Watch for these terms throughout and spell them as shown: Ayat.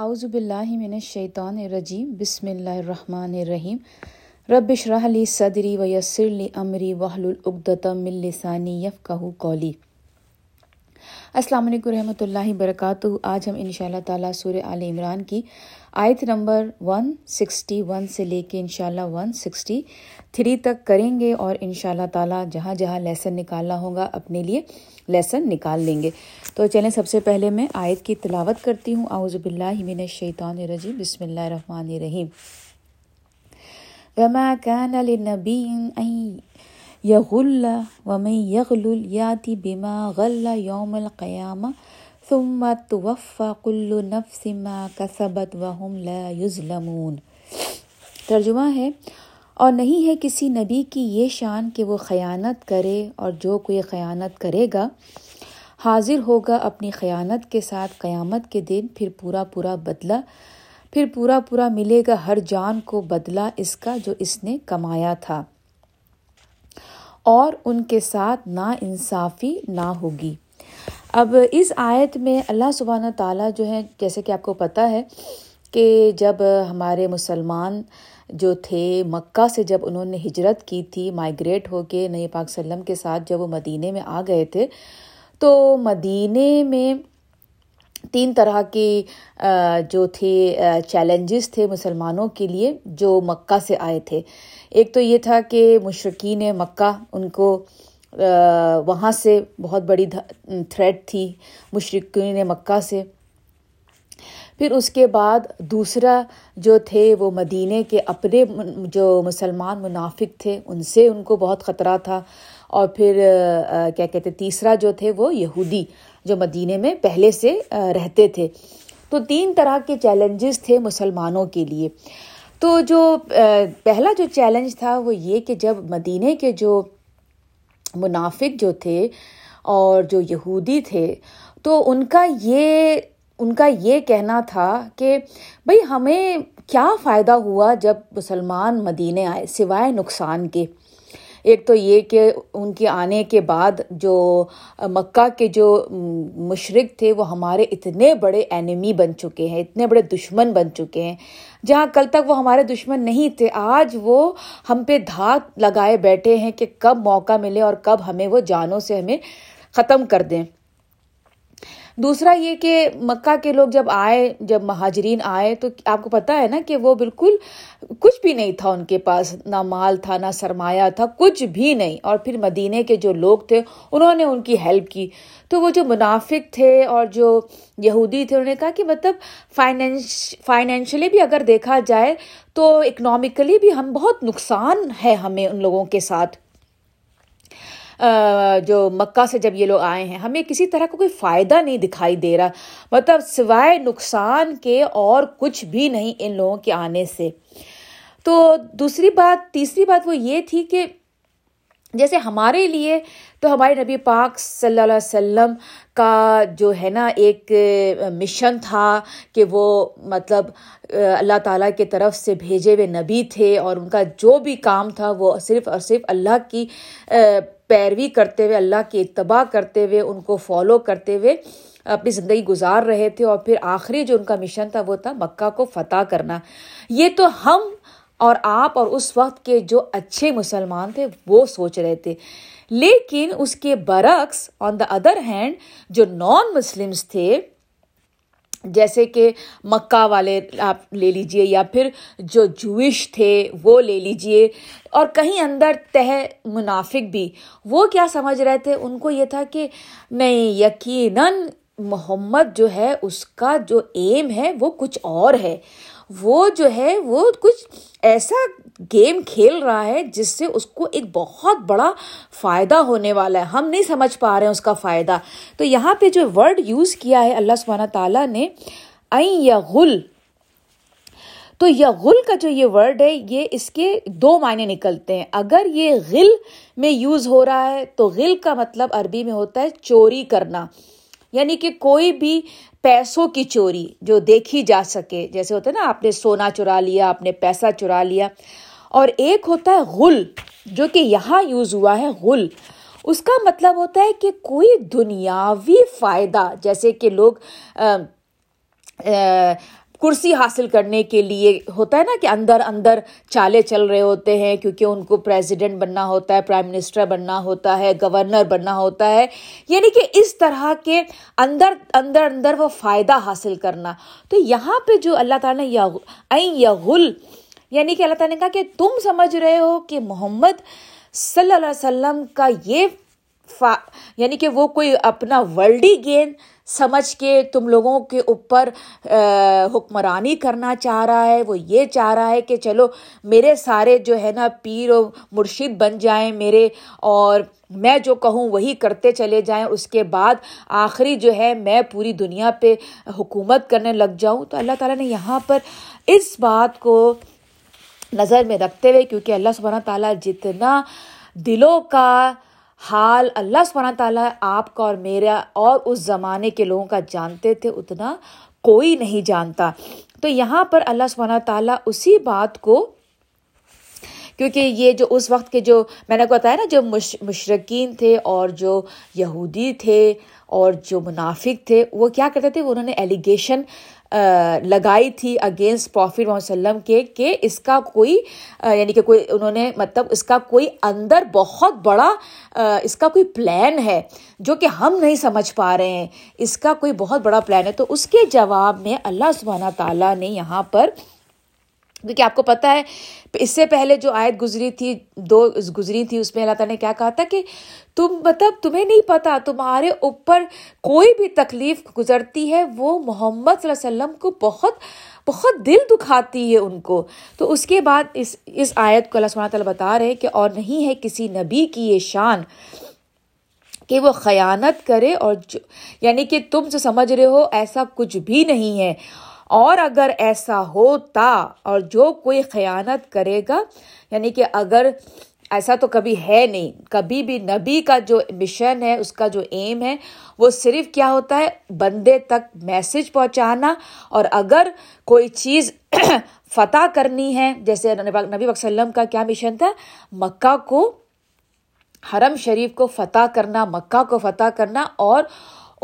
اعوذ باللہ من الشیطان الرجیم، بسم اللہ الرحمن الرحیم۔ رب اشرح لی صدری ویسر لی امری واحلل عقدۃ من لسانی یفقہوا قولی۔ السلام علیکم رحمۃ اللہ وبرکاتہ۔ آج ہم انشاءاللہ تعالیٰ سورہ آل عمران کی آیت نمبر 161 سے لے کے انشاءاللہ 163 تک کریں گے، اور انشاءاللہ تعالیٰ جہاں جہاں لیسن نکالنا ہوگا اپنے لیے لیسن نکال لیں گے۔ تو چلیں سب سے پہلے میں آیت کی تلاوت کرتی ہوں۔ اعوذ باللہ من الشیطان الرجیم، بسم اللہ الرحمن الرحیم۔ وما كان لنبي ان يغل ومن يغلل يأتِ بما غل يوم القيامة ثم توفى كل نفس ما كسبت وهم لا يظلمون۔ ترجمہ ہے، اور نہیں ہے کسی نبی کی یہ شان کہ وہ خیانت کرے، اور جو کوئی خیانت کرے گا حاضر ہوگا اپنی خیانت کے ساتھ قیامت کے دن، پھر پورا پورا ملے گا ہر جان کو بدلہ اس کا جو اس نے کمایا تھا، اور ان کے ساتھ نا انصافی نہ ہوگی۔ اب اس آیت میں اللہ سبحانہ تعالیٰ جو ہے، جیسے کہ آپ کو پتہ ہے کہ جب ہمارے مسلمان جو تھے مکہ سے، جب انہوں نے ہجرت کی تھی مائیگریٹ ہو کے نبی پاک صلی اللہ علیہ وسلم کے ساتھ، جب وہ مدینے میں آ گئے تھے تو مدینے میں 3 طرح کے جو تھے چیلنجز تھے مسلمانوں کے لیے جو مکہ سے آئے تھے۔ ایک تو یہ تھا کہ مشرکین مکہ، ان کو وہاں سے بہت بڑی تھریٹ تھی مشرکین مکہ سے۔ پھر اس کے بعد دوسرا جو تھے وہ مدینے کے اپنے جو مسلمان منافق تھے ان سے ان کو بہت خطرہ تھا، اور پھر کیا کہتے تیسرا جو تھے وہ یہودی جو مدینے میں پہلے سے رہتے تھے۔ تو 3 طرح کے چیلنجز تھے مسلمانوں کے لیے۔ تو جو پہلا جو چیلنج تھا وہ یہ کہ جب مدینے کے جو منافق جو تھے اور جو یہودی تھے تو ان کا یہ کہنا تھا کہ بھئی ہمیں کیا فائدہ ہوا جب مسلمان مدینے آئے سوائے نقصان کے۔ ایک تو یہ کہ ان کے آنے کے بعد جو مکہ کے جو مشرک تھے وہ ہمارے اتنے بڑے اینمی بن چکے ہیں، اتنے بڑے دشمن بن چکے ہیں، جہاں کل تک وہ ہمارے دشمن نہیں تھے آج وہ ہم پہ دھات لگائے بیٹھے ہیں کہ کب موقع ملے اور کب ہمیں وہ جانوں سے ہمیں ختم کر دیں۔ دوسرا یہ کہ مکہ کے لوگ جب آئے، جب مہاجرین آئے تو آپ کو پتہ ہے نا کہ وہ بالکل کچھ بھی نہیں تھا ان کے پاس، نہ مال تھا نہ سرمایہ تھا، کچھ بھی نہیں۔ اور پھر مدینے کے جو لوگ تھے انہوں نے ان کی ہیلپ کی۔ تو وہ جو منافق تھے اور جو یہودی تھے انہوں نے کہا کہ مطلب فائنینشلی بھی اگر دیکھا جائے تو اکنامکلی بھی ہم بہت نقصان ہے ہمیں ان لوگوں کے ساتھ، جو مکہ سے جب یہ لوگ آئے ہیں ہمیں کسی طرح کا کوئی فائدہ نہیں دکھائی دے رہا، مطلب سوائے نقصان کے اور کچھ بھی نہیں ان لوگوں کے آنے سے۔ تو تیسری بات وہ یہ تھی کہ جیسے ہمارے لیے تو ہمارے نبی پاک صلی اللہ علیہ وسلم کا جو ہے نا ایک مشن تھا کہ وہ مطلب اللہ تعالیٰ کی طرف سے بھیجے ہوئے نبی تھے، اور ان کا جو بھی کام تھا وہ صرف اور صرف اللہ کی پیروی کرتے ہوئے، اللہ کی اتباع کرتے ہوئے، ان کو فالو کرتے ہوئے اپنی زندگی گزار رہے تھے۔ اور پھر آخری جو ان کا مشن تھا وہ تھا مکہ کو فتح کرنا۔ یہ تو ہم اور آپ اور اس وقت کے جو اچھے مسلمان تھے وہ سوچ رہے تھے، لیکن اس کے برعکس آن دا ادر ہینڈ جو نان مسلمس تھے، جیسے کہ مکہ والے آپ لے لیجئے یا پھر جو جوئش تھے وہ لے لیجئے، اور کہیں اندر تہ منافق بھی، وہ کیا سمجھ رہے تھے، ان کو یہ تھا کہ نہیں یقیناً محمد جو ہے اس کا جو ایم ہے وہ کچھ اور ہے، وہ جو ہے وہ کچھ ایسا گیم کھیل رہا ہے جس سے اس کو ایک بہت بڑا فائدہ ہونے والا ہے، ہم نہیں سمجھ پا رہے ہیں اس کا فائدہ۔ تو یہاں پہ جو ورڈ یوز کیا ہے اللہ سبحانہ تعالیٰ نے این یغل، تو یغل کا جو یہ ورڈ ہے یہ اس کے 2 معنی نکلتے ہیں۔ اگر یہ غل میں یوز ہو رہا ہے تو غل کا مطلب عربی میں ہوتا ہے چوری کرنا، یعنی کہ کوئی بھی پیسوں کی چوری جو دیکھی جا سکے، جیسے ہوتا ہے نا آپ نے سونا چرا لیا، آپ نے پیسہ چرا لیا۔ اور ایک ہوتا ہے غل جو کہ یہاں یوز ہوا ہے غل، اس کا مطلب ہوتا ہے کہ کوئی دنیاوی فائدہ، جیسے کہ لوگ کرسی حاصل کرنے کے لیے ہوتا ہے نا کہ اندر اندر چالیں چل رہے ہوتے ہیں، کیونکہ ان کو پریزیڈنٹ بننا ہوتا ہے، پرائم منسٹر بننا ہوتا ہے، گورنر بننا ہوتا ہے، یعنی کہ اس طرح کے اندر اندر اندر وہ فائدہ حاصل کرنا. تو یہاں پہ جو اللہ تعالیٰ نے این یغل، یعنی کہ اللہ تعالیٰ نے کہا کہ تم سمجھ رہے ہو کہ محمد صلی اللہ علیہ وسلم کا یہ یعنی کہ وہ کوئی اپنا ورلڈی گین سمجھ کے تم لوگوں کے اوپر حکمرانی کرنا چاہ رہا ہے. وہ یہ چاہ رہا ہے کہ چلو میرے سارے جو ہے نا پیر و مرشد بن جائیں میرے، اور میں جو کہوں وہی کرتے چلے جائیں، اس کے بعد آخری جو ہے میں پوری دنیا پہ حکومت کرنے لگ جاؤں. تو اللہ تعالیٰ نے یہاں پر اس بات کو نظر میں رکھتے ہوئے، کیونکہ اللہ سبحانہ تعالیٰ جتنا دلوں کا حال اللہ سبحانہ تعالیٰ آپ کا اور میرا اور اس زمانے کے لوگوں کا جانتے تھے، اتنا کوئی نہیں جانتا. تو یہاں پر اللہ سبحانہ تعالیٰ اسی بات کو، کیونکہ یہ جو اس وقت کے جو میں نے بتایا نا، جو مشرکین تھے اور جو یہودی تھے اور جو منافق تھے، وہ کیا کرتے تھے، انہوں نے ایلیگیشن لگائی تھی اگینسٹ پروفٹ محمد صلی اللہ علیہ وسلم کے کہ اس کا کوئی یعنی کہ کوئی انہوں نے مطلب اس کا کوئی اندر بہت بڑا اس کا کوئی پلان ہے جو کہ ہم نہیں سمجھ پا رہے ہیں، اس کا کوئی بہت بڑا پلان ہے. تو اس کے جواب میں اللہ سبحانہ تعالیٰ نے یہاں پر، کیونکہ آپ کو پتہ ہے اس سے پہلے جو آیت گزری تھی، دو گزری تھی، اس میں اللہ تعالیٰ نے کیا کہا تھا کہ تم مطلب تمہیں نہیں پتہ، تمہارے اوپر کوئی بھی تکلیف گزرتی ہے وہ محمد صلی اللہ علیہ وسلم کو بہت بہت دل دکھاتی ہے ان کو. تو اس کے بعد اس آیت کو اللہ سبحانہ تعالیٰ بتا رہے کہ اور نہیں ہے کسی نبی کی یہ شان کہ وہ خیانت کرے، اور یعنی کہ تم جو سمجھ رہے ہو ایسا کچھ بھی نہیں ہے، اور اگر ایسا ہوتا، اور جو کوئی خیانت کرے گا، یعنی کہ اگر ایسا تو کبھی ہے نہیں، کبھی بھی نبی کا جو مشن ہے، اس کا جو ایم ہے، وہ صرف کیا ہوتا ہے، بندے تک میسج پہنچانا. اور اگر کوئی چیز فتح کرنی ہے، جیسے نبی پاک صلی اللہ علیہ وسلم کا کیا مشن تھا، مکہ کو، حرم شریف کو فتح کرنا، مکہ کو فتح کرنا، اور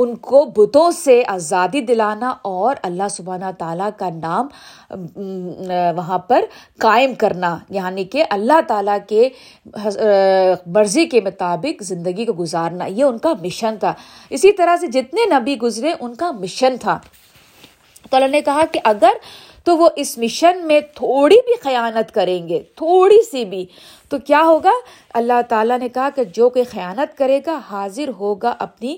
ان کو بتوں سے آزادی دلانا، اور اللہ سبحانہ تعالیٰ کا نام وہاں پر قائم کرنا، یعنی کہ اللہ تعالیٰ کے مرضی کے مطابق زندگی کو گزارنا، یہ ان کا مشن تھا. اسی طرح سے جتنے نبی گزرے ان کا مشن تھا. تو اللہ نے کہا کہ اگر تو وہ اس مشن میں تھوڑی بھی خیانت کریں گے، تھوڑی سی بھی، تو کیا ہوگا، اللہ تعالیٰ نے کہا کہ جو کوئی خیانت کرے گا حاضر ہوگا اپنی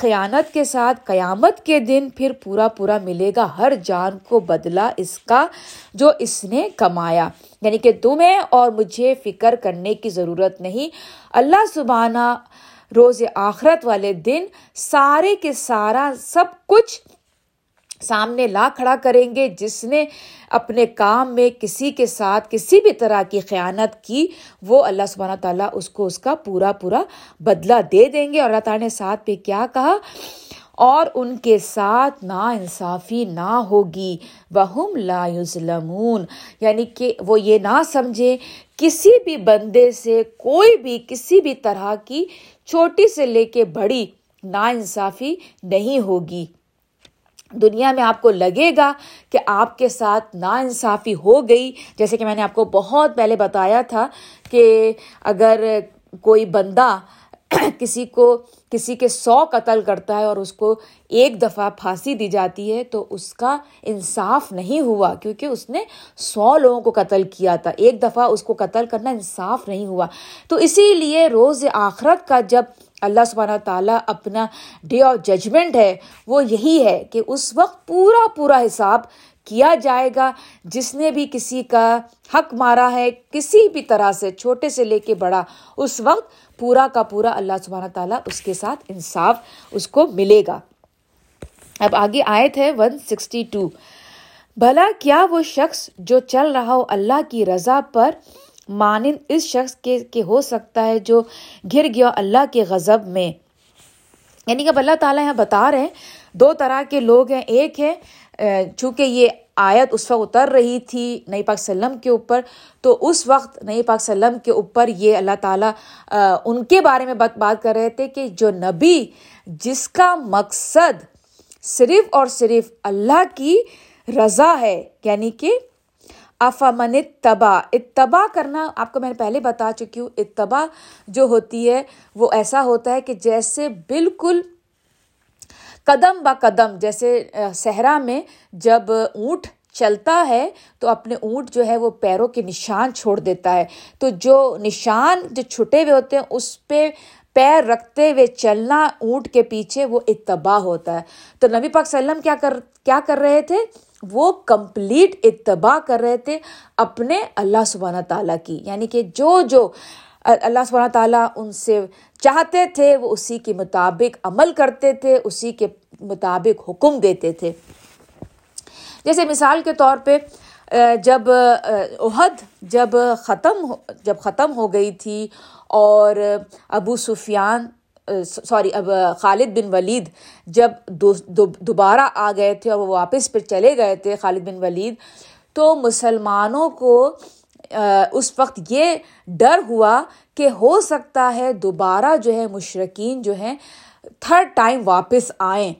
خیانت کے ساتھ قیامت کے دن، پھر پورا پورا ملے گا ہر جان کو بدلہ اس کا جو اس نے کمایا. یعنی کہ تمہیں اور مجھے فکر کرنے کی ضرورت نہیں، اللہ سبحانہ روز آخرت والے دن سارے کے سارا سب کچھ سامنے لا کھڑا کریں گے. جس نے اپنے کام میں کسی کے ساتھ کسی بھی طرح کی خیانت کی، وہ اللہ سبحانہ تعالیٰ اس کو اس کا پورا پورا بدلہ دے دیں گے. اور اللہ تعالیٰ نے ساتھ پہ کیا کہا، اور ان کے ساتھ نا انصافی نہ ہوگی، وَهُمْ لَا يُظْلَمُونَ، یعنی کہ وہ یہ نہ سمجھے کسی بھی بندے سے کوئی بھی کسی بھی طرح کی چھوٹی سے لے کے بڑی نا انصافی نہیں ہوگی. دنیا میں آپ کو لگے گا کہ آپ کے ساتھ نا انصافی ہو گئی، جیسے کہ میں نے آپ کو بہت پہلے بتایا تھا کہ اگر کوئی بندہ کسی کے 100 قتل کرتا ہے اور اس کو ایک دفعہ پھانسی دی جاتی ہے تو اس کا انصاف نہیں ہوا، کیونکہ اس نے 100 لوگوں کو قتل کیا تھا، ایک دفعہ اس کو قتل کرنا انصاف نہیں ہوا. تو اسی لیے روز آخرت کا جب اللہ سبحانہ تعالیٰ اپنا ڈے آف ججمنٹ ہے، وہ یہی ہے کہ اس وقت پورا پورا حساب کیا جائے گا. جس نے بھی کسی کا حق مارا ہے کسی بھی طرح سے، چھوٹے سے لے کے بڑا، اس وقت پورا کا پورا اللہ سبحانہ تعالیٰ اس کے ساتھ انصاف اس کو ملے گا. اب آگے آیت ہے 162، بھلا کیا وہ شخص جو چل رہا ہو اللہ کی رضا پر مانند اس شخص کے ہو سکتا ہے جو گر گیا اللہ کے غضب میں. یعنی کہ اب اللہ تعالیٰ یہاں بتا رہے ہیں دو طرح کے لوگ ہیں. ایک ہے، چونکہ یہ آیت اس وقت اتر رہی تھی نبی پاک صلی اللہ علیہ وسلم کے اوپر، تو اس وقت نبی پاک صلی اللہ علیہ وسلم کے اوپر یہ اللہ تعالیٰ ان کے بارے میں بات کر رہے تھے کہ جو نبی جس کا مقصد صرف اور صرف اللہ کی رضا ہے، یعنی کہ افمن اتبع، اتباع کرنا آپ کو میں نے پہلے بتا چکی ہوں، اتباع جو ہوتی ہے وہ ایسا ہوتا ہے کہ جیسے بالکل قدم با قدم، جیسے صحرا میں جب اونٹ چلتا ہے تو اپنے اونٹ جو ہے وہ پیروں کے نشان چھوڑ دیتا ہے، تو جو نشان جو چھٹے ہوئے ہوتے ہیں اس پہ پیر رکھتے ہوئے چلنا اونٹ کے پیچھے، وہ اتباع ہوتا ہے. تو نبی پاک صلی اللہ علیہ وسلم کیا کر رہے تھے؟ وہ کمپلیٹ اتباع کر رہے تھے اپنے اللہ سبحانہ تعالیٰ کی، یعنی کہ جو اللہ سبحانہ تعالیٰ ان سے چاہتے تھے وہ اسی کے مطابق عمل کرتے تھے، اسی کے مطابق حکم دیتے تھے. جیسے مثال کے طور پہ جب احد جب ختم ہو گئی تھی اور اب خالد بن ولید جب دوبارہ آ گئے تھے اور وہ واپس پہ چلے گئے تھے خالد بن ولید، تو مسلمانوں کو اس وقت یہ ڈر ہوا کہ ہو سکتا ہے دوبارہ جو ہے مشرکین جو ہیں تھرڈ ٹائم واپس آئیں.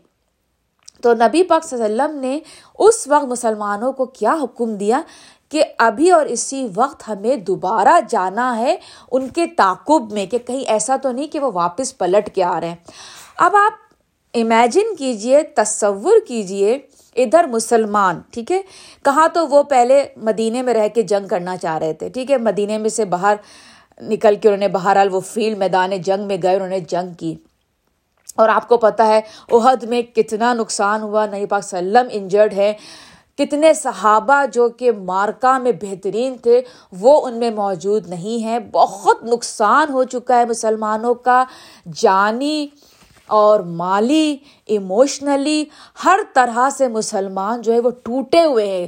تو نبی پاک صلی اللہ علیہ وسلم نے اس وقت مسلمانوں کو کیا حکم دیا کہ ابھی اور اسی وقت ہمیں دوبارہ جانا ہے ان کے تعاقب میں، کہ کہیں ایسا تو نہیں کہ وہ واپس پلٹ کے آ رہے ہیں. اب آپ امیجن کیجئے، تصور کیجئے، ادھر مسلمان، ٹھیک ہے، کہاں تو وہ پہلے مدینے میں رہ کے جنگ کرنا چاہ رہے تھے، ٹھیک ہے، مدینے میں سے باہر نکل کے انہوں نے بہرحال وہ فیلڈ میدان جنگ میں گئے، انہوں نے جنگ کی، اور آپ کو پتہ ہے احد میں کتنا نقصان ہوا، نبی پاک صلی اللہ علیہ وسلم انجرڈ ہے، کتنے صحابہ جو کہ مارکا میں بہترین تھے وہ ان میں موجود نہیں ہیں، بہت نقصان ہو چکا ہے مسلمانوں کا، جانی اور مالی، ایموشنلی، ہر طرح سے مسلمان جو ہے وہ ٹوٹے ہوئے ہیں.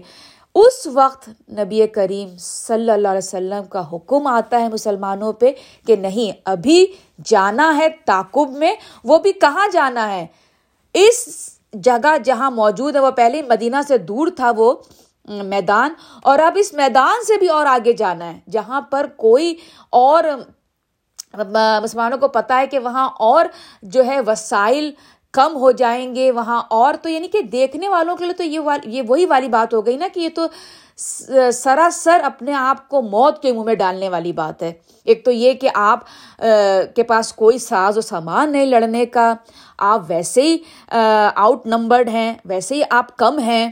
اس وقت نبی کریم صلی اللہ علیہ وسلم کا حکم آتا ہے مسلمانوں پہ کہ نہیں، ابھی جانا ہے تعاقب میں. وہ بھی کہاں جانا ہے؟ اس جگہ جہاں موجود ہے، وہ پہلے مدینہ سے دور تھا وہ میدان، اور اب اس میدان سے بھی اور آگے جانا ہے جہاں پر کوئی اور مسلمانوں کو پتہ ہے کہ وہاں اور جو ہے وسائل کم ہو جائیں گے وہاں، اور تو یعنی کہ دیکھنے والوں کے لیے تو یہ وہی والی بات ہو گئی نا کہ یہ تو سراسر اپنے آپ کو موت کے منہ میں ڈالنے والی بات ہے. ایک تو یہ کہ آپ کے پاس کوئی ساز و سامان نہیں لڑنے کا، آپ ویسے ہی آؤٹ نمبرڈ ہیں، ویسے ہی آپ کم ہیں،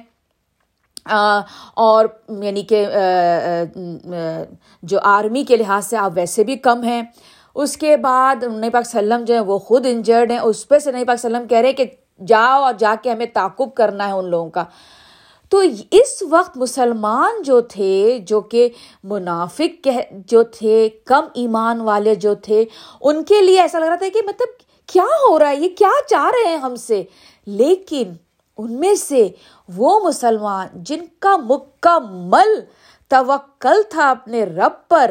اور یعنی کہ جو آرمی کے لحاظ سے آپ ویسے بھی کم ہیں. اس کے بعد نبی پاک صلی اللہ علیہ وسلم جو ہے وہ خود انجرڈ ہیں، اس پہ سے نبی پاک صلی اللہ علیہ وسلم کہہ رہے ہیں کہ جاؤ اور جا کے ہمیں تعاقب کرنا ہے ان لوگوں کا. تو اس وقت مسلمان جو تھے، جو کہ منافق جو تھے، کم ایمان والے جو تھے، ان کے لیے ایسا لگ رہا تھا کہ مطلب کیا ہو رہا ہے، یہ کیا چاہ رہے ہیں ہم سے. لیکن ان میں سے وہ مسلمان جن کا مکمل توکل تھا اپنے رب پر،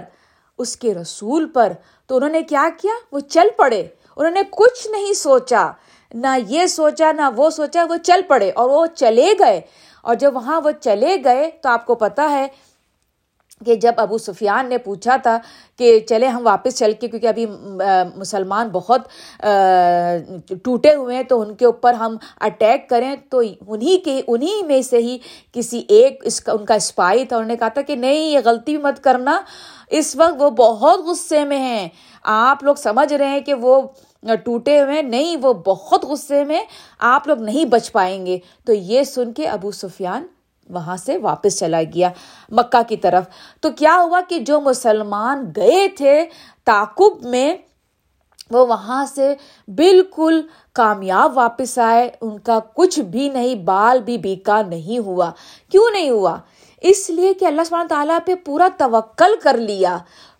اس کے رسول پر، تو انہوں نے کیا کیا؟ وہ چل پڑے. انہوں نے کچھ نہیں سوچا، نہ یہ سوچا نہ وہ سوچا، وہ چل پڑے اور وہ چلے گئے. اور جب وہاں وہ چلے گئے تو آپ کو پتہ ہے کہ جب ابو سفیان نے پوچھا تھا کہ چلے ہم واپس چل کے، کیونکہ ابھی مسلمان بہت ٹوٹے ہوئے ہیں تو ان کے اوپر ہم اٹیک کریں، تو انہی میں سے ہی کسی ایک ان کا اسپائی تھا، انہوں نے کہا تھا کہ نہیں، یہ غلطی مت کرنا، اس وقت وہ بہت غصے میں ہیں، آپ لوگ سمجھ رہے ہیں کہ وہ ٹوٹے ہوئے ہیں، نہیں، وہ بہت غصے میں، آپ لوگ نہیں بچ پائیں گے. تو یہ سن کے ابو سفیان وہاں سے واپس چلا گیا مکہ کی طرف. تو کیا ہوا کہ جو مسلمان گئے تھے تعاقب میں، وہ وہاں سے بالکل کامیاب واپس آئے، ان کا کچھ بھی نہیں، بال بھی بیکا نہیں ہوا. کیوں نہیں ہوا؟ اس لیے کہ اللہ سبحانہ تعالیٰ پہ پورا توکل کر لیا،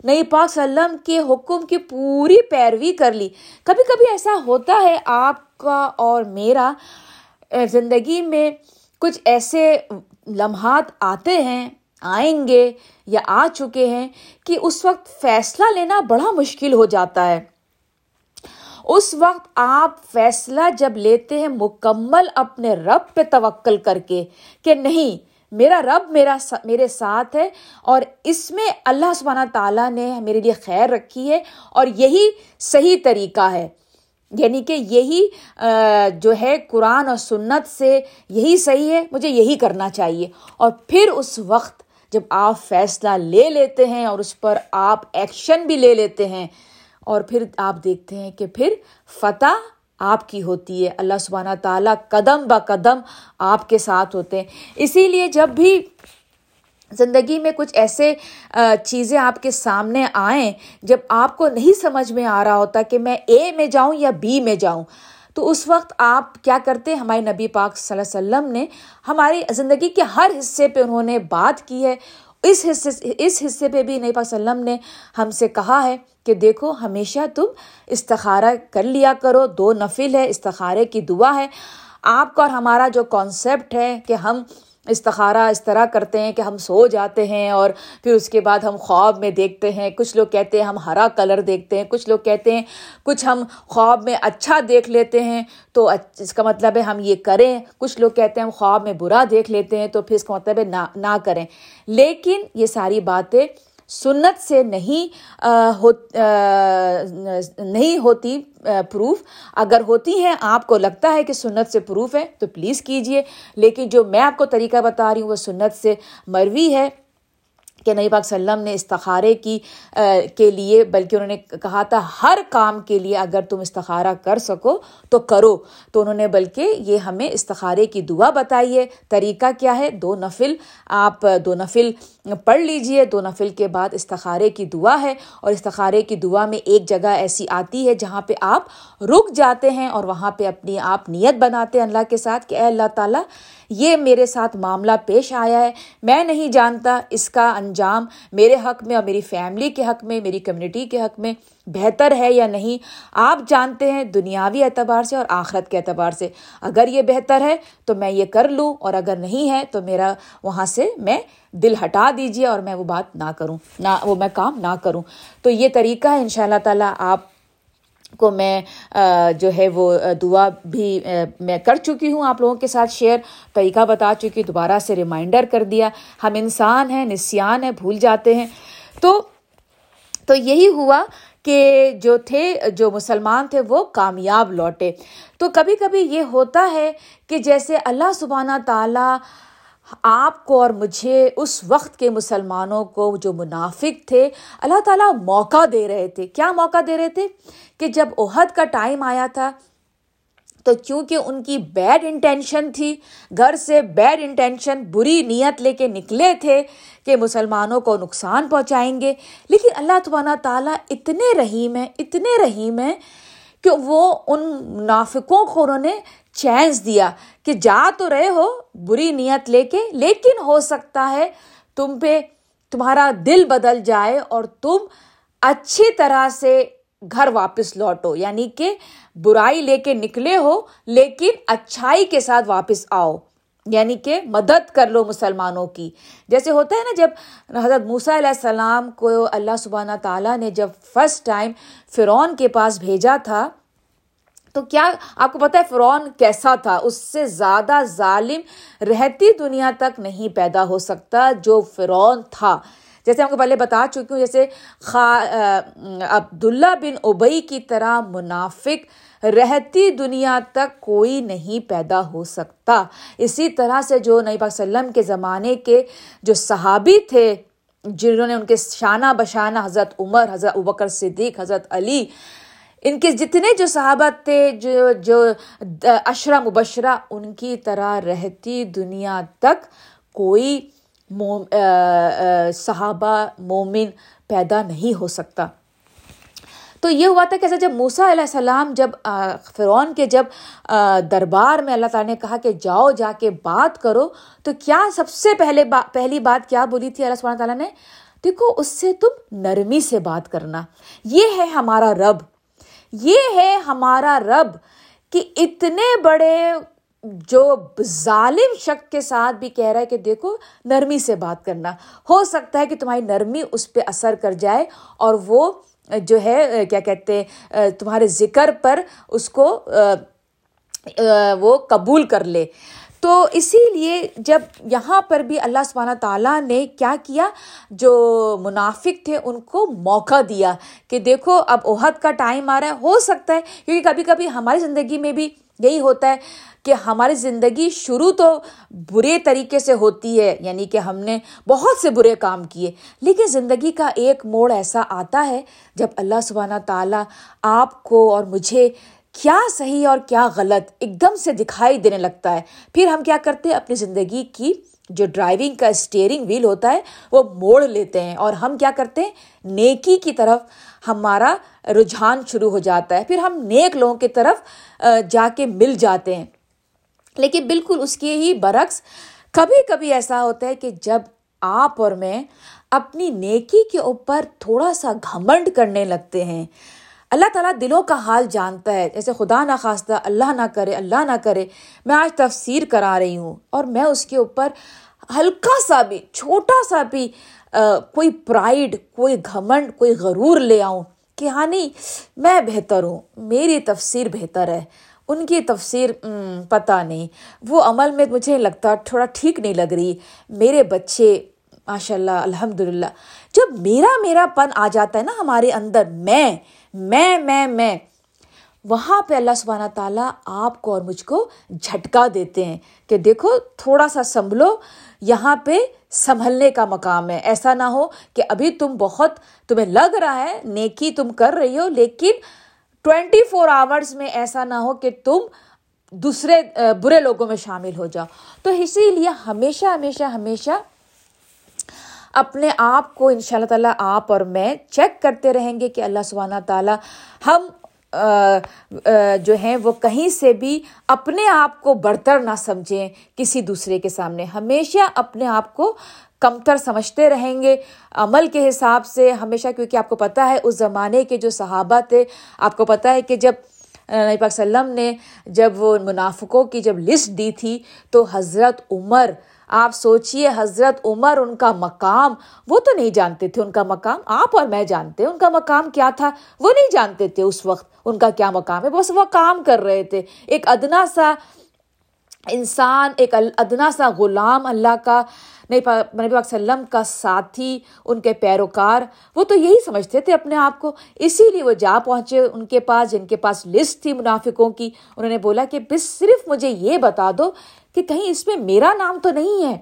نبی پاک صلی اللہ علیہ وسلم کے حکم کی پوری پیروی کر لی. کبھی کبھی ایسا ہوتا ہے آپ کا اور میرا زندگی میں کچھ ایسے لمحات آتے ہیں، آئیں گے یا آ چکے ہیں کہ اس وقت فیصلہ لینا بڑا مشکل ہو جاتا ہے. اس وقت آپ فیصلہ جب لیتے ہیں مکمل اپنے رب پہ توکل کر کے کہ نہیں، میرا رب میرے ساتھ ہے، اور اس میں اللہ سبحانہ تعالیٰ نے میرے لیے خیر رکھی ہے، اور یہی صحیح طریقہ ہے. یعنی کہ یہی جو ہے قرآن اور سنت سے یہی صحیح ہے، مجھے یہی کرنا چاہیے. اور پھر اس وقت جب آپ فیصلہ لے لیتے ہیں اور اس پر آپ ایکشن بھی لے لیتے ہیں، اور پھر آپ دیکھتے ہیں کہ پھر فتح آپ کی ہوتی ہے. اللہ سبحانہ تعالیٰ قدم با قدم آپ کے ساتھ ہوتے ہیں. اسی لیے جب بھی زندگی میں کچھ ایسے چیزیں آپ کے سامنے آئیں جب آپ کو نہیں سمجھ میں آ رہا ہوتا کہ میں اے میں جاؤں یا بی میں جاؤں، تو اس وقت آپ کیا کرتے؟ ہمارے نبی پاک صلی اللہ علیہ وسلم نے ہماری زندگی کے ہر حصے پہ انہوں نے بات کی ہے. اس حصے پہ بھی نبی پاک صلی اللہ علیہ وسلم نے ہم سے کہا ہے کہ دیکھو ہمیشہ تم استخارہ کر لیا کرو. 2 نفل ہے، استخارے کی دعا ہے. آپ کا اور ہمارا جو کانسیپٹ ہے کہ ہم استخارہ اس طرح کرتے ہیں کہ ہم سو جاتے ہیں اور پھر اس کے بعد ہم خواب میں دیکھتے ہیں، کچھ لوگ کہتے ہیں ہم ہرا کلر دیکھتے ہیں، کچھ لوگ کہتے ہیں کچھ ہم خواب میں اچھا دیکھ لیتے ہیں تو اس کا مطلب ہے ہم یہ کریں، کچھ لوگ کہتے ہیں ہم خواب میں برا دیکھ لیتے ہیں تو پھر اس کا مطلب ہے نہ کریں. لیکن یہ ساری باتیں سنت سے نہیں ہوتی پروف. اگر ہوتی ہیں آپ کو لگتا ہے کہ سنت سے پروف ہے تو پلیز کیجئے، لیکن جو میں آپ کو طریقہ بتا رہی ہوں وہ سنت سے مروی ہے کہ نبی پاک صلی اللہ علیہ وسلم نے استخارے کے لیے، بلکہ انہوں نے کہا تھا ہر کام کے لیے اگر تم استخارہ کر سکو تو کرو. تو انہوں نے بلکہ یہ ہمیں استخارے کی دعا بتائی ہے. طریقہ کیا ہے؟ 2 نفل آپ 2 نفل پڑھ لیجئے. 2 نفل کے بعد استخارے کی دعا ہے، اور استخارے کی دعا میں ایک جگہ ایسی آتی ہے جہاں پہ آپ رک جاتے ہیں اور وہاں پہ اپنی آپ نیت بناتے ہیں اللہ کے ساتھ کہ اے اللہ تعالیٰ، یہ میرے ساتھ معاملہ پیش آیا ہے، میں نہیں جانتا اس کا انجام میرے حق میں اور میری فیملی کے حق میں، میری کمیونٹی کے حق میں بہتر ہے یا نہیں. آپ جانتے ہیں دنیاوی اعتبار سے اور آخرت کے اعتبار سے. اگر یہ بہتر ہے تو میں یہ کر لوں، اور اگر نہیں ہے تو میرا وہاں سے میں دل ہٹا دیجئے اور میں وہ بات نہ کروں، نہ وہ میں کام نہ کروں. تو یہ طریقہ ہے. انشاءاللہ تعالیٰ آپ کو میں جو ہے وہ دعا بھی میں کر چکی ہوں، آپ لوگوں کے ساتھ شیئر، طریقہ بتا چکی، دوبارہ سے ریمائنڈر کر دیا. ہم انسان ہیں، نسیان ہے، بھول جاتے ہیں. تو یہی ہوا کہ جو مسلمان تھے وہ کامیاب لوٹے. تو کبھی کبھی یہ ہوتا ہے کہ جیسے اللہ سبحانہ تعالیٰ آپ کو اور مجھے، اس وقت کے مسلمانوں کو جو منافق تھے، اللہ تعالیٰ موقع دے رہے تھے. کیا موقع دے رہے تھے؟ کہ جب احد کا ٹائم آیا تھا تو کیونکہ ان کی بیڈ انٹینشن تھی، گھر سے بیڈ انٹینشن، بری نیت لے کے نکلے تھے کہ مسلمانوں کو نقصان پہنچائیں گے، لیکن اللہ تعالیٰ اتنے رحیم ہیں کہ وہ ان منافقوں کو انہوں نے چانس دیا کہ جا تو رہے ہو بری نیت لے کے، لیکن ہو سکتا ہے تمہارا دل بدل جائے اور تم اچھی طرح سے گھر واپس لوٹو. یعنی کہ برائی لے کے نکلے ہو لیکن اچھائی کے ساتھ واپس آؤ، یعنی کہ مدد کر لو مسلمانوں کی. جیسے ہوتا ہے نا، جب حضرت موسیٰ علیہ السلام کو اللہ سبحانہ تعالیٰ نے جب فرسٹ ٹائم فرعون کے پاس بھیجا تھا تو کیا آپ کو پتہ ہے فرعون کیسا تھا؟ اس سے زیادہ ظالم رہتی دنیا تک نہیں پیدا ہو سکتا جو فرعون تھا. جیسے ہم کو پہلے بتا چکی ہوں، جیسے عبداللہ بن ابی کی طرح منافق رہتی دنیا تک کوئی نہیں پیدا ہو سکتا. اسی طرح سے جو نبی پاک صلی اللہ علیہ وسلم کے زمانے کے جو صحابی تھے، جنہوں نے ان کے شانہ بشانہ حضرت عمر، حضرت ابوبکر صدیق، حضرت علی، ان کے جتنے جو صحابہ تھے، جو عشرہ مبشرہ، ان کی طرح رہتی دنیا تک کوئی صحابہ مومن پیدا نہیں ہو سکتا. تو یہ ہوا تھا کہ ایسا جب موسیٰ علیہ السلام جب فرعون کے جب دربار میں اللہ تعالیٰ نے کہا کہ جاؤ جا کے بات کرو، تو کیا سب سے پہلی بات کیا بولی تھی اللہ سبحانہ تعالیٰ نے؟ دیکھو اس سے تم نرمی سے بات کرنا. یہ ہے ہمارا رب کہ اتنے بڑے جو ظالم شخص کے ساتھ بھی کہہ رہا ہے کہ دیکھو نرمی سے بات کرنا. ہو سکتا ہے کہ تمہاری نرمی اس پہ اثر کر جائے اور وہ جو ہے کیا کہتے ہیں تمہارے ذکر پر اس کو وہ قبول کر لے. تو اسی لیے جب یہاں پر بھی اللہ سبحانہ تعالیٰ نے کیا کیا، جو منافق تھے ان کو موقع دیا کہ دیکھو اب احد کا ٹائم آ رہا ہے. ہو سکتا ہے کیونکہ کبھی کبھی ہماری زندگی میں بھی یہی ہوتا ہے کہ ہماری زندگی شروع تو برے طریقے سے ہوتی ہے، یعنی کہ ہم نے بہت سے برے کام کیے، لیکن زندگی کا ایک موڑ ایسا آتا ہے جب اللہ سبحانہ تعالیٰ آپ کو اور مجھے کیا صحیح اور کیا غلط ایک دم سے دکھائی دینے لگتا ہے. پھر ہم کیا کرتے ہیں، اپنی زندگی کی جو ڈرائیونگ کا اسٹیئرنگ ویل ہوتا ہے وہ موڑ لیتے ہیں، اور ہم کیا کرتے ہیں، نیکی کی طرف ہمارا رجحان شروع ہو جاتا ہے، پھر ہم نیک لوگوں کی طرف جا کے مل جاتے ہیں. لیکن بالکل اس کے ہی برعکس کبھی کبھی ایسا ہوتا ہے کہ جب آپ اور میں اپنی نیکی کے اوپر تھوڑا سا گھمنڈ کرنے لگتے ہیں، اللہ تعالیٰ دلوں کا حال جانتا ہے. جیسے خدا ناخواستہ، اللہ نہ کرے میں آج تفسیر کرا رہی ہوں اور میں اس کے اوپر ہلکا سا بھی، چھوٹا سا بھی کوئی پرائیڈ، کوئی گھمنڈ، کوئی غرور لے آؤں کہ ہاں نہیں میں بہتر ہوں، میری تفسیر بہتر ہے، ان کی تفسیر پتہ نہیں، وہ عمل میں مجھے لگتا تھوڑا ٹھیک نہیں لگ رہی، میرے بچے ماشاء اللہ الحمدللہ. جب میرا پن آ جاتا ہے نا ہمارے اندر، میں وہاں پہ اللہ سبحانہ تعالیٰ آپ کو اور مجھ کو جھٹکا دیتے ہیں کہ دیکھو تھوڑا سا سنبھلو، یہاں پہ سنبھلنے کا مقام ہے. ایسا نہ ہو کہ ابھی تمہیں لگ رہا ہے نیکی تم کر رہی ہو، لیکن 24 آورز میں ایسا نہ ہو کہ تم دوسرے برے لوگوں میں شامل ہو جاؤ. تو اسی لیے ہمیشہ اپنے آپ کو انشاء اللہ تعالیٰ آپ اور میں چیک کرتے رہیں گے کہ اللہ سبحانہ تعالیٰ ہم جو ہیں وہ کہیں سے بھی اپنے آپ کو برتر نہ سمجھیں کسی دوسرے کے سامنے. ہمیشہ اپنے آپ کو کمتر سمجھتے رہیں گے عمل کے حساب سے ہمیشہ، کیونکہ آپ کو پتہ ہے اس زمانے کے جو صحابہ تھے، آپ کو پتہ ہے کہ جب نبی پاک صلی اللہ علیہ وسلم نے جب وہ منافقوں کی جب لسٹ دی تھی تو حضرت عمر، آپ سوچئے حضرت عمر ان کا مقام وہ تو نہیں جانتے تھے. ان کا مقام آپ اور میں جانتے ہیں، ان کا مقام کیا تھا وہ نہیں جانتے تھے. اس وقت ان کا کیا مقام ہے، بس وہ کام کر رہے تھے. ایک ادنا سا انسان، ایک ادنا سا غلام، اللہ کا نبی پاک صلی اللہ علیہ وسلم کا ساتھی، ان کے پیروکار، وہ تو یہی سمجھتے تھے اپنے آپ کو. اسی لیے وہ جا پہنچے ان کے پاس، جن کے پاس لسٹ تھی منافقوں کی. انہوں نے بولا کہ بس صرف مجھے یہ بتا دو کہ کہیں اس میں میرا نام تو نہیں ہے.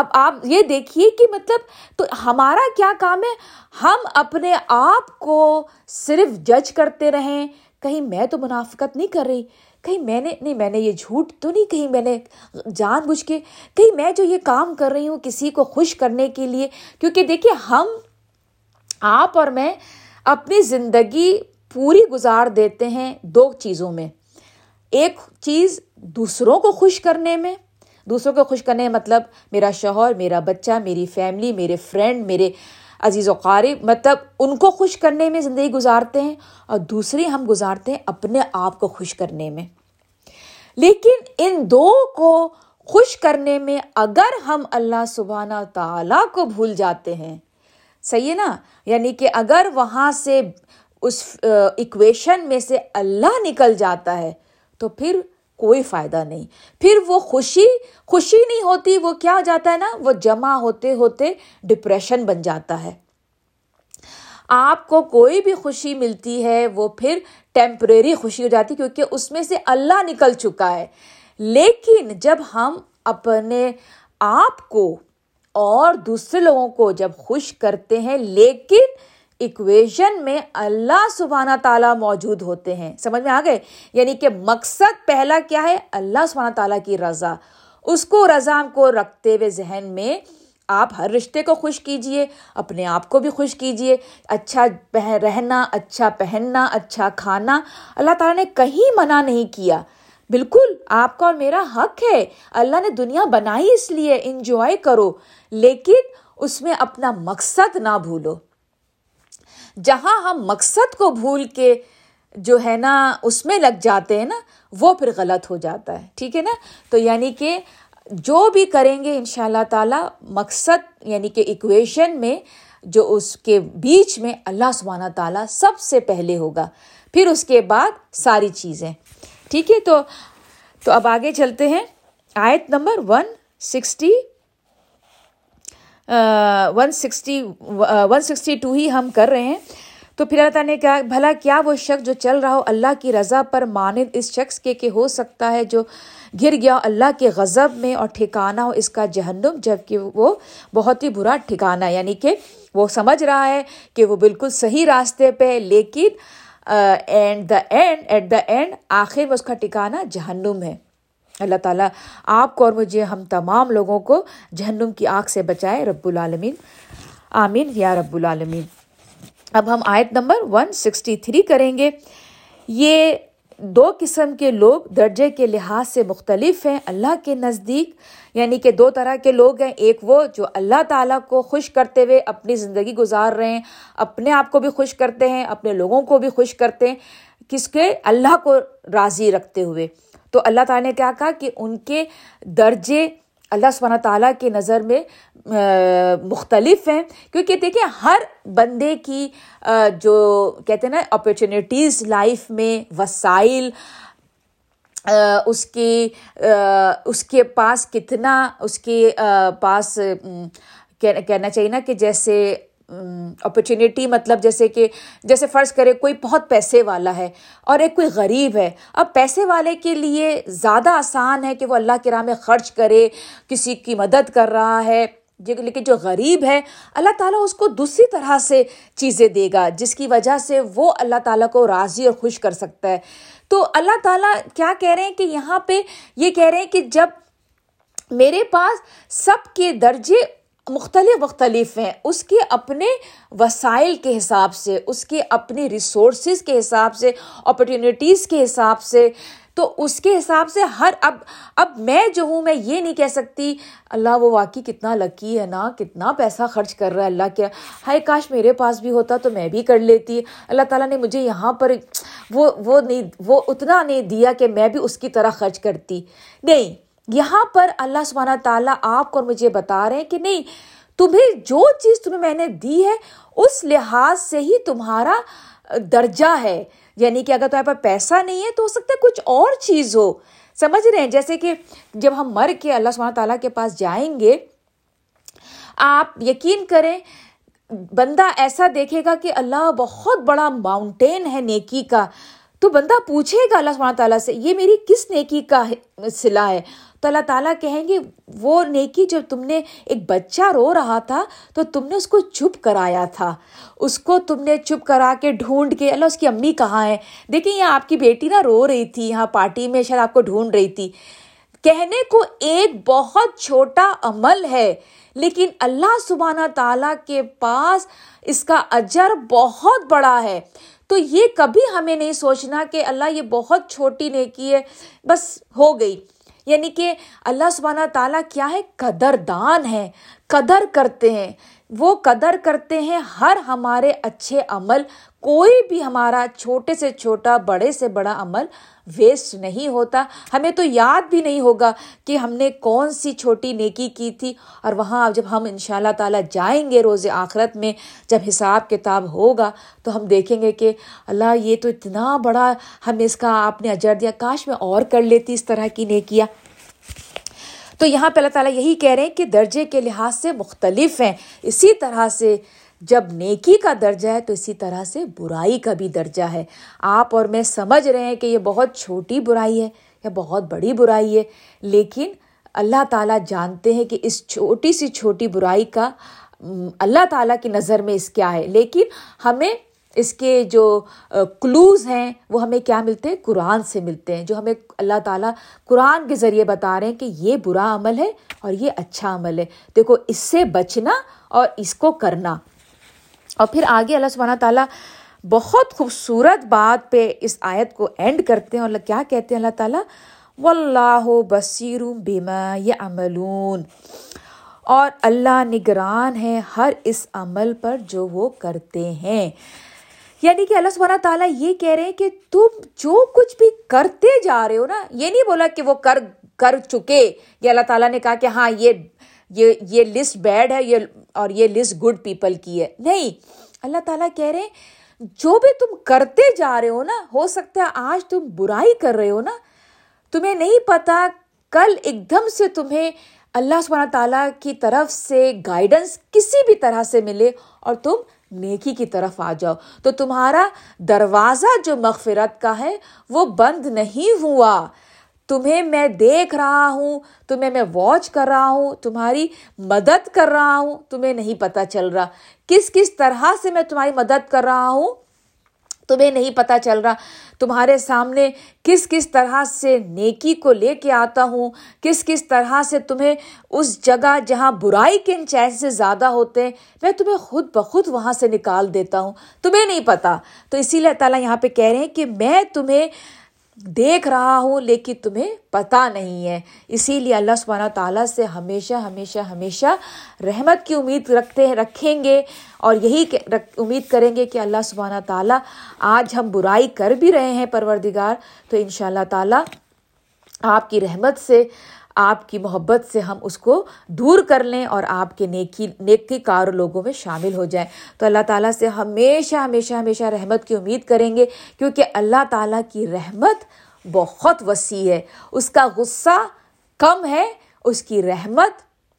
اب آپ یہ دیکھیے کہ مطلب تو ہمارا کیا کام ہے، ہم اپنے آپ کو صرف جج کرتے رہیں کہیں میں تو منافقت نہیں کر رہی، کہیں میں نے یہ جھوٹ تو نہیں، کہیں میں نے جان بوجھ کے، کہیں میں جو یہ کام کر رہی ہوں کسی کو خوش کرنے کے لیے. کیونکہ دیکھیے ہم، آپ اور میں اپنی زندگی پوری گزار دیتے ہیں 2 چیزوں میں. ایک چیز دوسروں کو خوش کرنے میں، مطلب میرا شوہر، میرا بچہ، میری فیملی، میرے فرینڈ، میرے عزیز و قریب، مطلب ان کو خوش کرنے میں زندگی گزارتے ہیں. اور دوسری ہم گزارتے ہیں اپنے آپ کو خوش کرنے میں. لیکن ان 2 کو خوش کرنے میں اگر ہم اللہ سبحانہ تعالیٰ کو بھول جاتے ہیں، صحیح ہے نا، یعنی کہ اگر وہاں سے اس ایکویشن میں سے اللہ نکل جاتا ہے تو پھر کوئی فائدہ نہیں، پھر وہ خوشی نہیں ہوتی. وہ کیا ہو جاتا ہے نا، وہ جمع ہوتے ہوتے ڈپریشن بن جاتا ہے. آپ کو کوئی بھی خوشی ملتی ہے وہ پھر ٹیمپریری خوشی ہو جاتی، کیونکہ اس میں سے اللہ نکل چکا ہے. لیکن جب ہم اپنے آپ کو اور دوسرے لوگوں کو جب خوش کرتے ہیں لیکن ایکویشن میں اللہ سبحانہ تعالیٰ موجود ہوتے ہیں، سمجھ میں آ گئے، یعنی کہ مقصد پہلا کیا ہے، اللہ سبحانہ تعالیٰ کی رضا. اس کو، رضا کو رکھتے ہوئے ذہن میں آپ ہر رشتے کو خوش کیجئے، اپنے آپ کو بھی خوش کیجئے. اچھا رہنا، اچھا پہننا، اچھا کھانا، اللہ تعالیٰ نے کہیں منع نہیں کیا. بالکل آپ کا اور میرا حق ہے، اللہ نے دنیا بنائی اس لیے، انجوائے کرو، لیکن اس میں اپنا مقصد نہ بھولو. جہاں ہم مقصد کو بھول کے جو ہے نا اس میں لگ جاتے ہیں نا، وہ پھر غلط ہو جاتا ہے، ٹھیک ہے نا. تو یعنی کہ جو بھی کریں گے انشاء اللہ تعالیٰ مقصد، یعنی کہ ایکویشن میں جو اس کے بیچ میں اللہ سبحانہ تعالیٰ سب سے پہلے ہوگا، پھر اس کے بعد ساری چیزیں، ٹھیک ہے. تو اب آگے چلتے ہیں. آیت نمبر 162 ہی ہم کر رہے ہیں. تو پھر اللہ تعالیٰ نے کہا بھلا کیا وہ شخص جو چل رہا ہو اللہ کی رضا پر مانند اس شخص کے کہ ہو سکتا ہے جو گر گیا ہو اللہ کے غضب میں اور ٹھکانہ ہو اس کا جہنم جبکہ وہ بہت ہی برا ٹھکانہ. یعنی کہ وہ سمجھ رہا ہے کہ وہ بالکل صحیح راستے پہ, لیکن ایٹ دا اینڈ آخر میں اس کا ٹھکانہ جہنم ہے. اللہ تعالیٰ آپ کو اور مجھے ہم تمام لوگوں کو جہنم کی آگ سے بچائے رب العالمین. آمین یا رب العالمین. اب ہم آیت نمبر 163 کریں گے. یہ دو قسم کے لوگ درجے کے لحاظ سے مختلف ہیں اللہ کے نزدیک, یعنی کہ دو طرح کے لوگ ہیں. ایک وہ جو اللہ تعالیٰ کو خوش کرتے ہوئے اپنی زندگی گزار رہے ہیں, اپنے آپ کو بھی خوش کرتے ہیں, اپنے لوگوں کو بھی خوش کرتے ہیں, کس کے اللہ کو راضی رکھتے ہوئے. تو اللہ تعالیٰ نے کیا کہا کہ ان کے درجے اللہ سبحانہ تعالیٰ کے نظر میں مختلف ہیں, کیونکہ دیکھیں ہر بندے کی جو کہتے ہیں نا اپرچونیٹیز لائف میں, وسائل, اس کے پاس کتنا, اس کے پاس کہنا چاہیے نا کہ جیسے اپرچونیٹی, مطلب جیسے فرض کرے کوئی بہت پیسے والا ہے اور ایک کوئی غریب ہے. اب پیسے والے کے لیے زیادہ آسان ہے کہ وہ اللہ کی راہ میں خرچ کرے, کسی کی مدد کر رہا ہے, لیکن جو غریب ہے اللہ تعالیٰ اس کو دوسری طرح سے چیزیں دے گا جس کی وجہ سے وہ اللہ تعالیٰ کو راضی اور خوش کر سکتا ہے. تو اللہ تعالیٰ کیا کہہ رہے ہیں کہ یہاں پہ یہ کہہ رہے ہیں کہ جب میرے پاس سب کے درجے مختلف ہیں, اس کے اپنے وسائل کے حساب سے, اس کے اپنے ریسورسز کے حساب سے, اپرچونیٹیز کے حساب سے, تو اس کے حساب سے ہر اب میں جو ہوں میں یہ نہیں کہہ سکتی اللہ وہ واقعی کتنا لکی ہے نا, کتنا پیسہ خرچ کر رہا ہے اللہ کے, ہائے کاش میرے پاس بھی ہوتا تو میں بھی کر لیتی, اللہ تعالیٰ نے مجھے یہاں پر وہ اتنا نہیں دیا کہ میں بھی اس کی طرح خرچ کرتی. نہیں, یہاں پر اللہ سبحانہ تعالیٰ آپ کو اور مجھے بتا رہے ہیں کہ نہیں, تمہیں جو چیز تمہیں میں نے دی ہے اس لحاظ سے ہی تمہارا درجہ ہے. یعنی کہ اگر تمہارے پاس پیسہ نہیں ہے تو ہو سکتا ہے کچھ اور چیز ہو, سمجھ رہے ہیں. جیسے کہ جب ہم مر کے اللہ سبحانہ تعالیٰ کے پاس جائیں گے, آپ یقین کریں بندہ ایسا دیکھے گا کہ اللہ بہت بڑا ماؤنٹین ہے نیکی کا, تو بندہ پوچھے گا اللہ سبحانہ تعالیٰ سے یہ میری کس نیکی کا صلہ ہے, تو اللہ تعالیٰ کہیں گے وہ نیکی جب تم نے ایک بچہ رو رہا تھا تو تم نے اس کو چپ کرایا تھا, اس کو تم نے چپ کرا کے ڈھونڈ کے, اللہ اس کی امی کہاں ہے, دیکھیں یہاں آپ کی بیٹی نا رو رہی تھی, یہاں پارٹی میں شاید آپ کو ڈھونڈ رہی تھی. کہنے کو ایک بہت چھوٹا عمل ہے لیکن اللہ سبحانہ تعالیٰ کے پاس اس کا اجر بہت بڑا ہے. تو یہ کبھی ہمیں نہیں سوچنا کہ اللہ یہ بہت چھوٹی نیکی ہے بس ہو گئی. یعنی کہ اللہ سبحانہ تعالیٰ کیا ہے, قدردان ہیں, قدر کرتے ہیں, وہ قدر کرتے ہیں ہر ہمارے اچھے عمل. کوئی بھی ہمارا چھوٹے سے چھوٹا بڑے سے بڑا عمل ویسٹ نہیں ہوتا. ہمیں تو یاد بھی نہیں ہوگا کہ ہم نے کون سی چھوٹی نیکی کی تھی. اور وہاں جب ہم انشاءاللہ تعالیٰ جائیں گے روز آخرت میں جب حساب کتاب ہوگا تو ہم دیکھیں گے کہ اللہ یہ تو اتنا بڑا ہمیں اس کا آپ نے اجر دیا, کاش میں اور کر لیتی اس طرح کی نیکیاں. تو یہاں پہ اللہ تعالیٰ یہی کہہ رہے ہیں کہ درجے کے لحاظ سے مختلف ہیں. اسی طرح سے جب نیکی کا درجہ ہے تو اسی طرح سے برائی کا بھی درجہ ہے. آپ اور میں سمجھ رہے ہیں کہ یہ بہت چھوٹی برائی ہے یا بہت بڑی برائی ہے, لیکن اللہ تعالیٰ جانتے ہیں کہ اس چھوٹی سی چھوٹی برائی کا اللہ تعالیٰ کی نظر میں اس کیا ہے. لیکن ہمیں اس کے جو کلوز ہیں وہ ہمیں کیا ملتے ہیں, قرآن سے ملتے ہیں, جو ہمیں اللہ تعالیٰ قرآن کے ذریعے بتا رہے ہیں کہ یہ برا عمل ہے اور یہ اچھا عمل ہے, دیکھو اس سے بچنا اور اس کو کرنا. اور پھر آگے اللہ سبحانہ تعالیٰ بہت خوبصورت بات پہ اس آیت کو اینڈ کرتے ہیں. اور کیا کہتے ہیں اللہ تعالیٰ, وَاللَّهُ بَصِیرٌ بِمَا یَعْمَلُونَ, اور اللہ نگران ہے ہر اس عمل پر جو وہ کرتے ہیں. یعنی کہ اللہ سبحانہ تعالیٰ یہ کہہ رہے ہیں کہ تم جو کچھ بھی کرتے جا رہے ہو نا, یہ نہیں بولا کہ وہ کر چکے, یہ اللہ تعالیٰ نے کہا کہ ہاں یہ لسٹ بیڈ ہے یہ اور یہ لسٹ گڈ پیپل کی ہے. نہیں, اللہ تعالیٰ کہہ رہے ہیں جو بھی تم کرتے جا رہے ہو نا, ہو سکتا ہے آج تم برائی کر رہے ہو نا, تمہیں نہیں پتہ کل ایک دم سے تمہیں اللہ سبحانہ تعالیٰ کی طرف سے گائیڈنس کسی بھی طرح سے ملے اور تم نیکی کی طرف آ جاؤ, تو تمہارا دروازہ جو مغفرت کا ہے وہ بند نہیں ہوا. تمہیں میں دیکھ رہا ہوں, تمہیں میں واچ کر رہا ہوں, تمہاری مدد کر رہا ہوں. تمہیں نہیں پتہ چل رہا کس کس طرح سے میں تمہاری مدد کر رہا ہوں, تمہیں نہیں پتہ چل رہا. تمہارے سامنے کس کس طرح سے نیکی کو لے کے آتا ہوں, کس کس طرح سے تمہیں اس جگہ جہاں برائی کے چانسز زیادہ ہوتے ہیں میں تمہیں خود بخود وہاں سے نکال دیتا ہوں, تمہیں نہیں پتہ. تو اسی لیے تعالیٰ یہاں پہ کہہ رہے ہیں کہ میں تمہیں دیکھ رہا ہوں لیکن تمہیں پتہ نہیں ہے. اسی لیے اللہ سبحانہ تعالیٰ سے ہمیشہ ہمیشہ ہمیشہ رحمت کی امید رکھیں گے اور یہی امید کریں گے کہ اللہ سبحانہ تعالیٰ آج ہم برائی کر بھی رہے ہیں پروردگار, تو انشاءاللہ تعالیٰ آپ کی رحمت سے, آپ کی محبت سے ہم اس کو دور کر لیں اور آپ کے نیکی کار لوگوں میں شامل ہو جائیں. تو اللہ تعالیٰ سے ہمیشہ ہمیشہ ہمیشہ رحمت کی امید کریں گے, کیونکہ اللہ تعالیٰ کی رحمت بہت وسیع ہے. اس کا غصہ کم ہے, اس کی رحمت,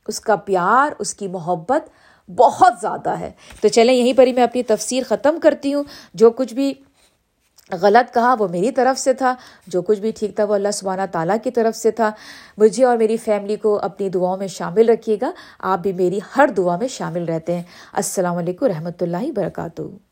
اس کا پیار, اس کی محبت بہت زیادہ ہے. تو چلیں یہیں پر ہی میں اپنی تفسیر ختم کرتی ہوں. جو کچھ بھی غلط کہا وہ میری طرف سے تھا, جو کچھ بھی ٹھیک تھا وہ اللہ سبحانہ تعالیٰ کی طرف سے تھا. مجھے اور میری فیملی کو اپنی دعاؤں میں شامل رکھیے گا. آپ بھی میری ہر دعا میں شامل رہتے ہیں. السلام علیکم ورحمۃ اللہ وبرکاتہ.